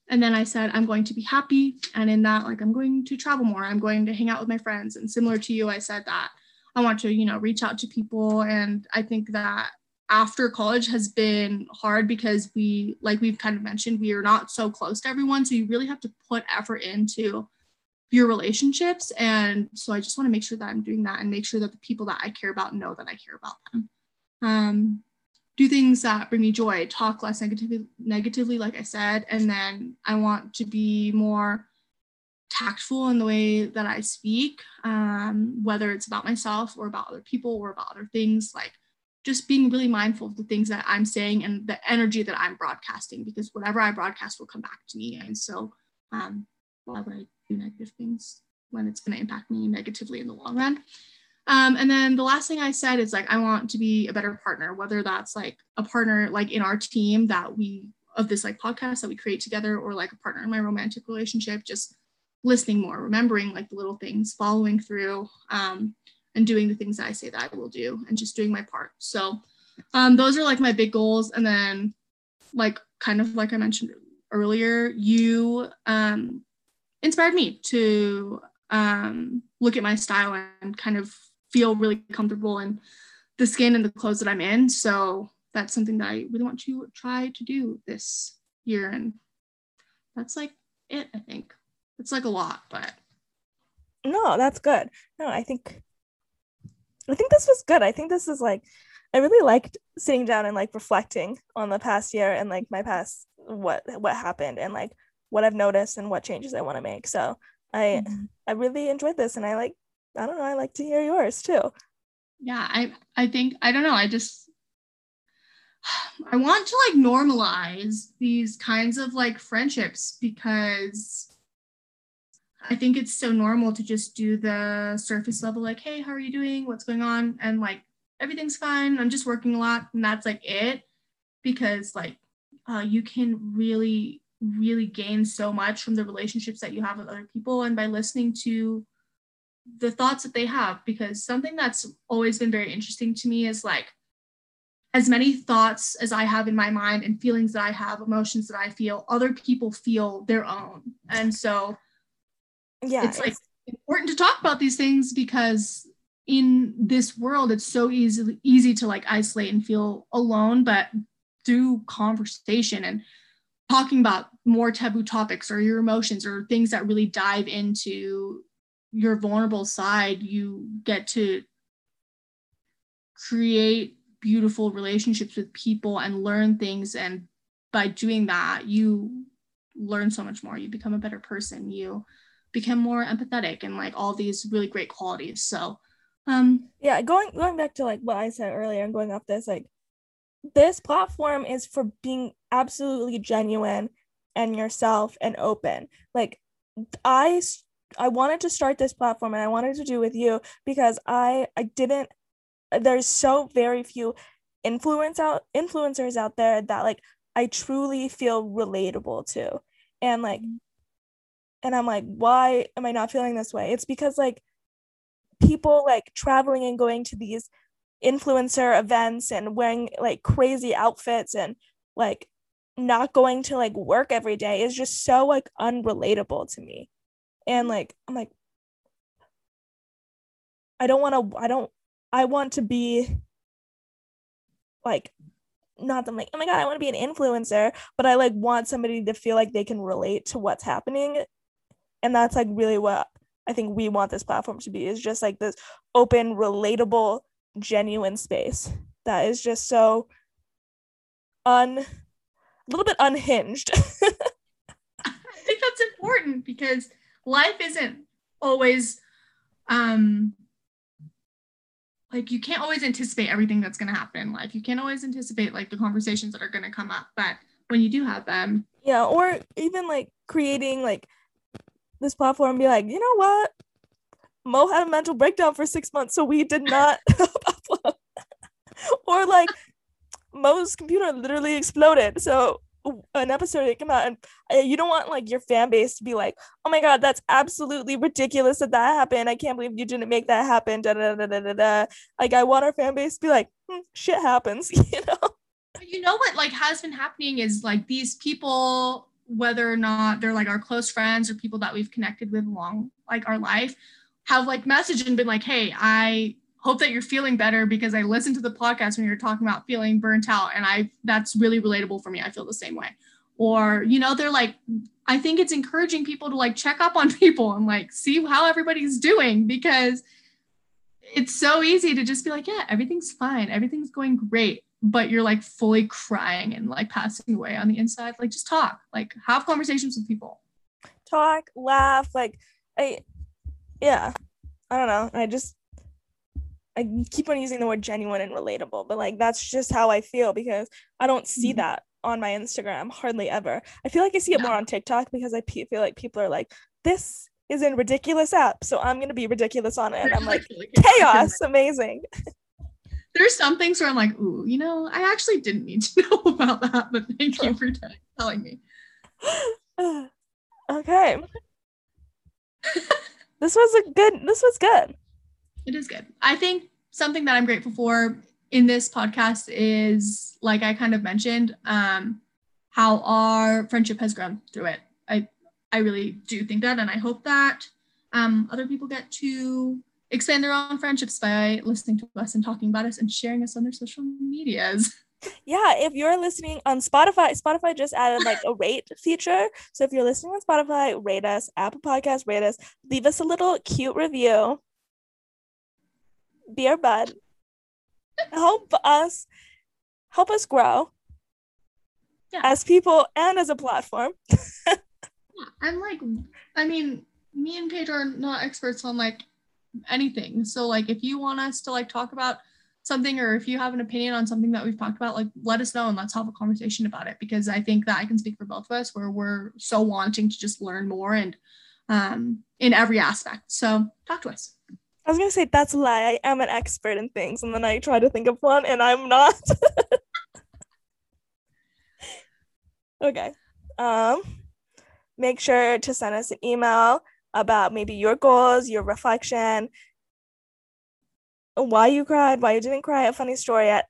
And then I said, I'm going to be happy. And in that, like, I'm going to travel more. I'm going to hang out with my friends. And similar to you, I said that I want to, you know, reach out to people. And I think that after college has been hard because we, like we've kind of mentioned, we are not so close to everyone. So you really have to put effort into your relationships. And so I just want to make sure that I'm doing that, and make sure that the people that I care about know that I care about them. Do things that bring me joy, talk less negatively, like I said. And then I want to be more tactful in the way that I speak, whether it's about myself or about other people or about other things. Like, just being really mindful of the things that I'm saying and the energy that I'm broadcasting, because whatever I broadcast will come back to me. And so why would I do negative things when it's going to impact me negatively in the long run? And then the last thing I said is like, I want to be a better partner, whether that's like a partner, like in our team that we, of this like podcast that we create together, or like a partner in my romantic relationship, just listening more, remembering like the little things, following through, and doing the things that I say that I will do, and just doing my part. So those are like my big goals. And then like, kind of like I mentioned earlier, you inspired me to look at my style and kind of feel really comfortable in the skin and the clothes that I'm in. So that's something that I really want to try to do this year. And that's like it, I think. It's like a lot, but. No, that's good. No, I think this was good. I think this is like, I really liked sitting down and like reflecting on the past year and like my past, what happened and like what I've noticed and what changes I want to make. So I really enjoyed this, and I like to hear yours too. Yeah. I want to like normalize these kinds of like friendships, because I think it's so normal to just do the surface level, like, hey, how are you doing? What's going on? And like, everything's fine. I'm just working a lot. And that's like it, because like, you can really, really gain so much from the relationships that you have with other people, and by listening to the thoughts that they have. Because something that's always been very interesting to me is like, as many thoughts as I have in my mind and feelings that I have, emotions that I feel, other people feel their own. And so yeah, it's like important to talk about these things, because in this world, it's so easy to like isolate and feel alone. But through conversation and talking about more taboo topics or your emotions or things that really dive into your vulnerable side, you get to create beautiful relationships with people and learn things. And by doing that, you learn so much more. You become a better person. You become more empathetic and like all these really great qualities. So yeah, going back to like what I said earlier and going off this, like this platform is for being absolutely genuine and yourself and open. Like I wanted to start this platform, and I wanted to do with you, because there's so very few influencers out there that like I truly feel relatable to, and like and I'm like, why am I not feeling this way? It's because like people like traveling and going to these influencer events and wearing like crazy outfits and like not going to like work every day is just so like unrelatable to me. And like, I'm like, I want to be like, not them like, oh my God, I want to be an influencer, but I like want somebody to feel like they can relate to what's happening. And that's like really what I think we want this platform to be, is just like this open, relatable, genuine space that is just so a little bit unhinged. I think that's important, because life isn't always like, you can't always anticipate everything that's going to happen in life. You can't always anticipate like the conversations that are going to come up, but when you do have them. Yeah. Or even like creating like this platform, be like, you know what, Mo had a mental breakdown for 6 months, so we did not upload. Or like Mo's computer literally exploded, so an episode didn't come out. And you don't want like your fan base to be like, oh my God, that's absolutely ridiculous that happened, I can't believe you didn't make that happen, da, da, da, da, da, da. Like, I want our fan base to be like, shit happens, you know. You know what like has been happening is like these people, whether or not they're like our close friends or people that we've connected with along like our life, have like messaged and been like, hey, I hope that you're feeling better, because I listened to the podcast when you were talking about feeling burnt out, and that's really relatable for me. I feel the same way. Or, you know, they're like, I think it's encouraging people to like check up on people and like see how everybody's doing, because it's so easy to just be like, yeah, everything's fine, everything's going great, but you're like fully crying and like passing away on the inside. Like, just talk, like have conversations with people, talk, laugh. Like, I don't know. I just, I keep on using the word genuine and relatable, but like that's just how I feel, because I don't see that on my Instagram hardly ever. I feel like I see it more on TikTok, because I feel like people are like, this is a ridiculous app, so I'm gonna be ridiculous on it. And I'm like chaos, amazing. There's some things where I'm like, ooh, you know, I actually didn't need to know about that, but thank you for telling me. Okay. This was good. It is good. I think something that I'm grateful for in this podcast is, like I kind of mentioned, how our friendship has grown through it. I really do think that, and I hope that other people get to expand their own friendships by listening to us and talking about us and sharing us on their social medias. Yeah, if you're listening on Spotify just added like a rate feature. So if you're listening on Spotify, rate us. Apple Podcasts, rate us. Leave us a little cute review. Be our bud. Help us grow as people and as a platform. Me and Paige are not experts on like anything. So like if you want us to like talk about something, or if you have an opinion on something that we've talked about, like let us know and let's have a conversation about it, because I think that I can speak for both of us where we're so wanting to just learn more and in every aspect. So talk to us. I was gonna say that's a lie. I am an expert in things, and then I try to think of one and I'm not. Okay. Make sure to send us an email about maybe your goals, your reflection, why you cried, why you didn't cry, a funny story at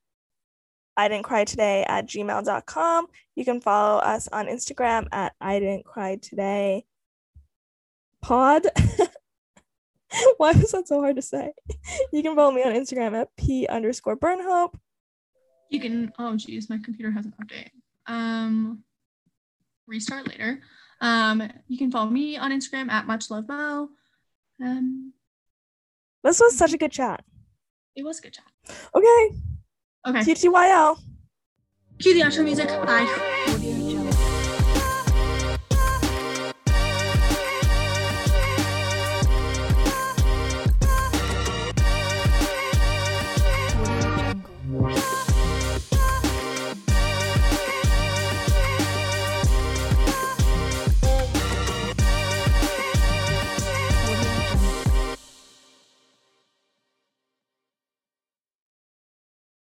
ididn'tcrytoday@gmail.com. You can follow us on Instagram at ididn'tcrytodaypod. Why was that so hard to say? You can follow me on Instagram at p_burnhope. You can, oh geez, my computer has an update. Restart later. You can follow me on Instagram at muchlovemo. This was such a good chat. It was a good chat. Okay. Okay. TTYL. Cue the outro music. Bye.